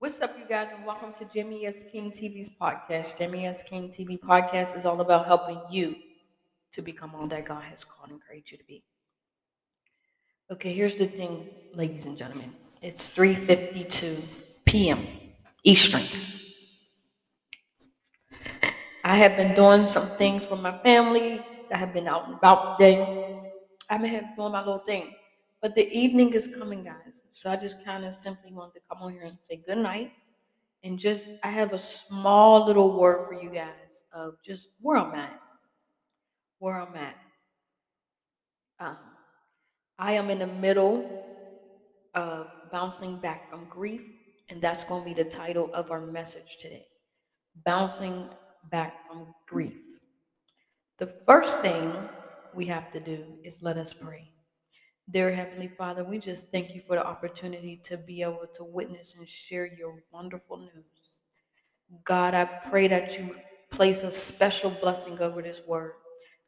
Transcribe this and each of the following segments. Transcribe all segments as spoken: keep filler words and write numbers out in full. What's up, you guys, and welcome to Jimmy S. King T V's podcast. Jimmy S. King T V podcast is all about helping you to become all that God has called and created you to be. Okay, here's the thing, ladies and gentlemen. It's three fifty-two p.m. Eastern. I have been doing some things for my family. I have been out and about today. I've been doing my little thing. But the evening is coming, guys. So I just kind of simply wanted to come on here and say good night. And just, I have a small little word for you guys of just where I'm at. Where I'm at. Um, I am in the middle of bouncing back from grief. And that's going to be the title of our message today. Bouncing back from grief. The first thing we have to do is let us pray. Dear Heavenly Father, we just thank you for the opportunity to be able to witness and share your wonderful news. God, I pray that you place a special blessing over this word.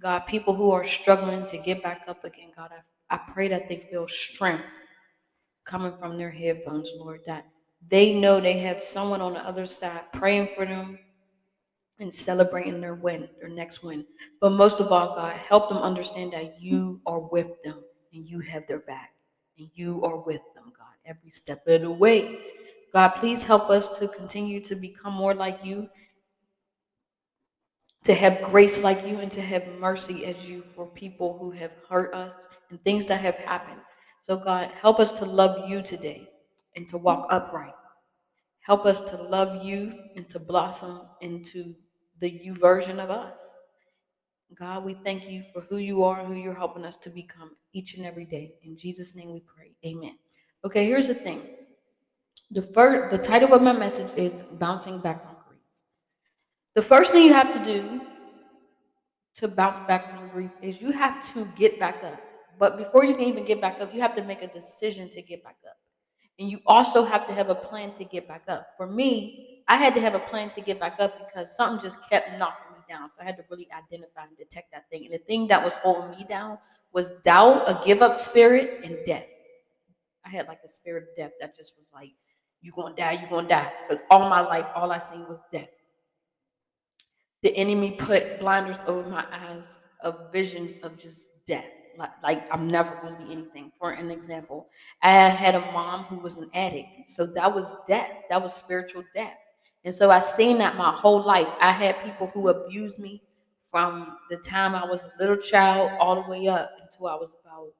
God, people who are struggling to get back up again, God, I, I pray that they feel strength coming from their headphones, Lord, that they know they have someone on the other side praying for them and celebrating their win, their next win. But most of all, God, help them understand that you are with them. And you have their back, and you are with them, God, every step of the way. God, please help us to continue to become more like you, to have grace like you, and to have mercy as you for people who have hurt us and things that have happened. So, God, help us to love you today and to walk upright. Help us to love you and to blossom into the you version of us. God, we thank you for who you are and who you're helping us to become each and every day. In Jesus' name we pray. Amen. Okay, here's the thing. The first, the title of my message is Bouncing Back from Grief. The first thing you have to do to bounce back from grief is you have to get back up. But before you can even get back up, you have to make a decision to get back up. And you also have to have a plan to get back up. For me, I had to have a plan to get back up because something just kept knocking down. So I had to really identify and detect that thing. And the thing that was holding me down was doubt, a give-up spirit, and death. I had like a spirit of death that just was like, you're going to die, you're going to die. Because all my life, all I seen was death. The enemy put blinders over my eyes of visions of just death. Like, like I'm never going to be anything. For an example, I had a mom who was an addict. So that was death. That was spiritual death. And so I seen that my whole life. I had people who abused me from the time I was a little child all the way up until I was about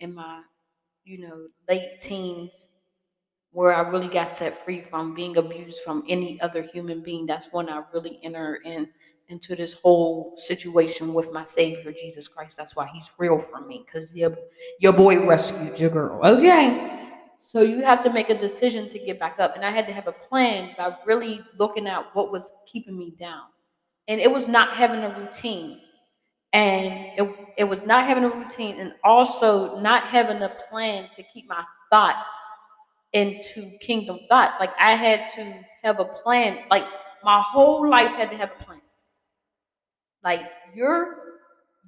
in my, you know, late teens, where I really got set free from being abused from any other human being. That's when I really entered in, into this whole situation with my Savior, Jesus Christ. That's why he's real for me, because your, your boy rescued your girl. Okay. So you have to make a decision to get back up. And I had to have a plan by really looking at what was keeping me down. And it was not having a routine. And it, it was not having a routine and also not having a plan to keep my thoughts into kingdom thoughts. Like I had to have a plan. Like my whole life had to have a plan. Like your,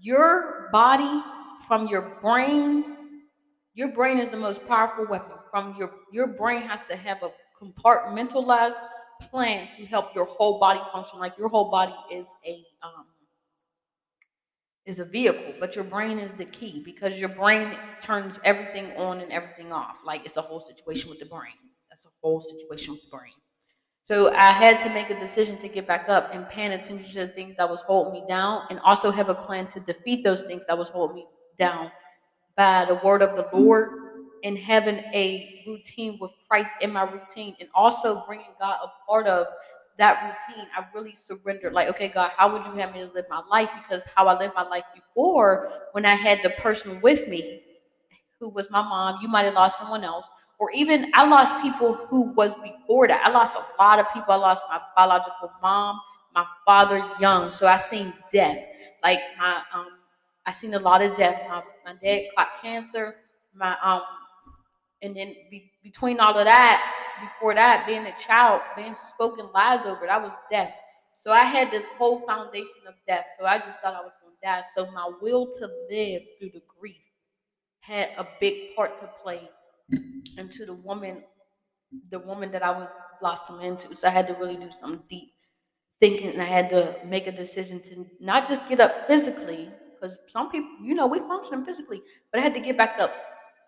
your body from your brain. Your brain is the most powerful weapon. From your, your brain has to have a compartmentalized plan to help your whole body function. Like your whole body is a um, is a vehicle, but your brain is the key because your brain turns everything on and everything off. Like it's a whole situation with the brain. That's a whole situation with the brain. So I had to make a decision to get back up and pay attention to the things that was holding me down, and also have a plan to defeat those things that was holding me down by the word of the Lord and having a routine with Christ in my routine, and also bringing God a part of that routine. I really surrendered. Like, okay, God, how would you have me to live my life? Because how I lived my life before, when I had the person with me who was my mom, you might have lost someone else, or even I lost people who was before that. I lost a lot of people. I lost my biological mom, my father young. So I seen death. Like my, um, I seen a lot of death. My, my dad caught cancer. My um, and then be, between all of that, before that, being a child, being spoken lies over, that was death. So I had this whole foundation of death. So I just thought I was going to die. So my will to live through the grief had a big part to play into the woman the woman that I was blossomed into. So I had to really do some deep thinking, and I had to make a decision to not just get up physically, because some people, you know, we function physically, but I had to get back up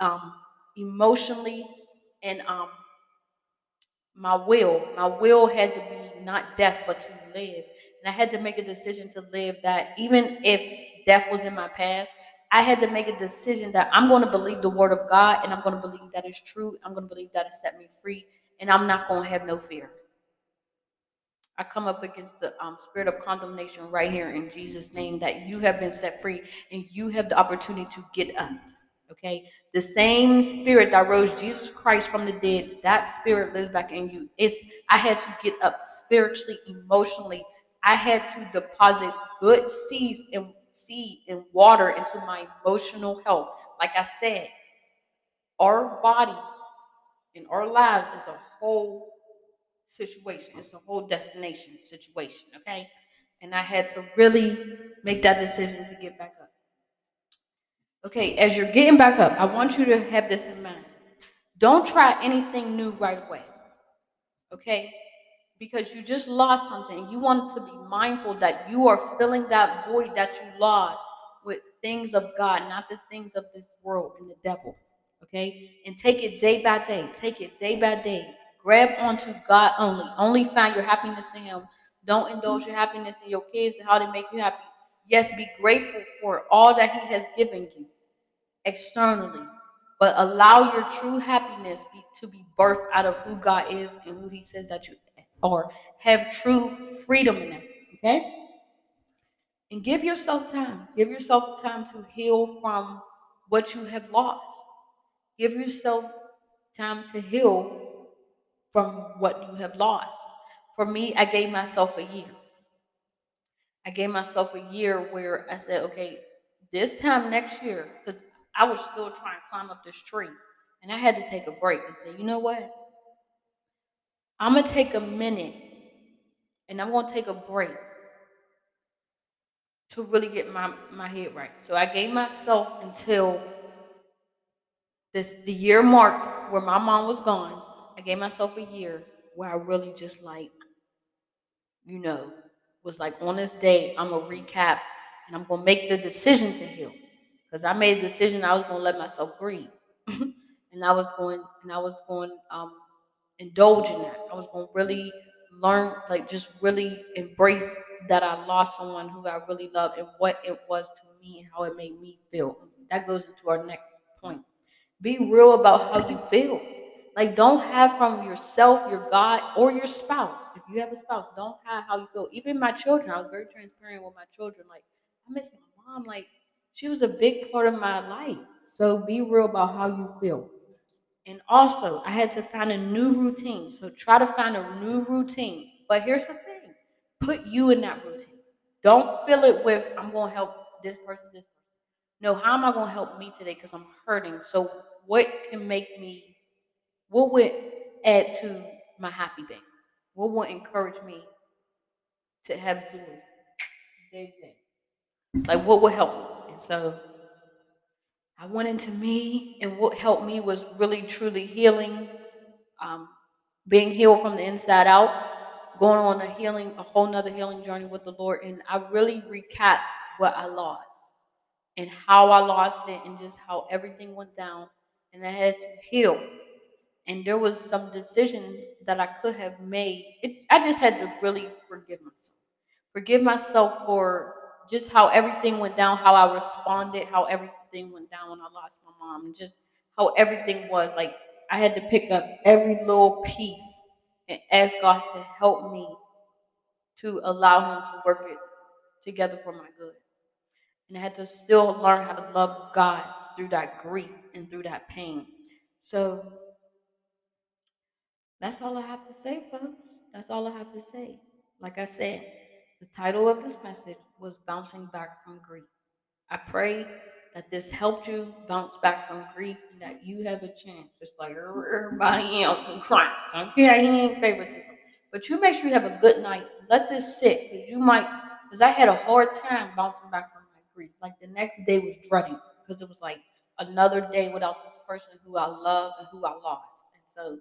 um, emotionally, and um, my will. My will had to be not death, but to live. And I had to make a decision to live that, even if death was in my past, I had to make a decision that I'm going to believe the word of God, and I'm going to believe that it's true. I'm going to believe that it set me free, and I'm not going to have no fear. I come up against the um, spirit of condemnation right here in Jesus' name, that you have been set free and you have the opportunity to get up. Okay, the same spirit that rose Jesus Christ from the dead, that spirit lives back in you. It's I had to get up spiritually, emotionally. I had to deposit good seeds and seed and water into my emotional health. Like I said, our bodies and our lives is a whole situation. It's a whole destination situation, okay? And I had to really make that decision to get back up. Okay, as you're getting back up, I want you to have this in mind. Don't try anything new right away, okay? Because you just lost something. You want to be mindful that you are filling that void that you lost with things of God, not the things of this world and the devil, okay? And take it day by day. Take it day by day. Grab onto God only. Only find your happiness in Him. Don't indulge your happiness in your kids and how they make you happy. Yes, be grateful for all that He has given you externally, but allow your true happiness be, to be birthed out of who God is and who He says that you are. Have true freedom in that, okay? And give yourself time. Give yourself time to heal from what you have lost. Give yourself time to heal from what you have lost. For me, I gave myself a year. I gave myself a year where I said, okay, this time next year, because I was still trying to climb up this tree, and I had to take a break and say, you know what? I'm going to take a minute, and I'm going to take a break to really get my, my head right. So I gave myself until this the year marked where my mom was gone. I gave myself a year where I really just like, you know, was like, on this day, I'm going to recap and I'm going to make the decision to heal. Because I made a decision I was going to let myself grieve. and I was going, and I was going um, indulge in that. I was going to really learn, like just really embrace that I lost someone who I really love and what it was to me and how it made me feel. That goes into our next point. Be real about how you feel. Like, don't hide from yourself, your God, or your spouse. If you have a spouse, don't hide how you feel. Even my children, I was very transparent with my children. Like, I miss my mom. Like, she was a big part of my life. So be real about how you feel. And also, I had to find a new routine. So try to find a new routine. But here's the thing. Put you in that routine. Don't fill it with, I'm going to help this person, this person. No, how am I going to help me today? Because I'm hurting. So what can make me... what would add to my happy day? What would encourage me to have joy day to day? Like, what would help me? And so I went into me, and what helped me was really, truly healing, um, being healed from the inside out, going on a healing, a whole nother healing journey with the Lord. And I really recapped what I lost and how I lost it and just how everything went down. And I had to heal. And there was some decisions that I could have made. It, I just had to really forgive myself. Forgive myself for just how everything went down, how I responded, how everything went down when I lost my mom, just how everything was. Like, I had to pick up every little piece and ask God to help me to allow Him to work it together for my good. And I had to still learn how to love God through that grief and through that pain. So... that's all I have to say, folks. That's all I have to say. Like I said, the title of this message was Bouncing Back from Grief. I pray that this helped you bounce back from grief and that you have a chance, just like everybody else who cries. I don't care, he ain't favoritism. But you make sure you have a good night. Let this sit, because you might, because I had a hard time bouncing back from my grief. Like, the next day was dreading, because it was like another day without this person who I love and who I lost. And so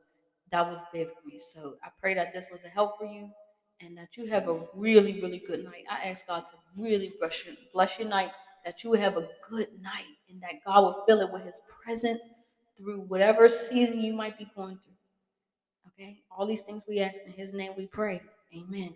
that was big for me. So I pray that this was a help for you and that you have a really, really good night. I ask God to really bless your, bless your night, that you have a good night, and that God will fill it with his presence through whatever season you might be going through. Okay? All these things we ask in his name we pray. Amen.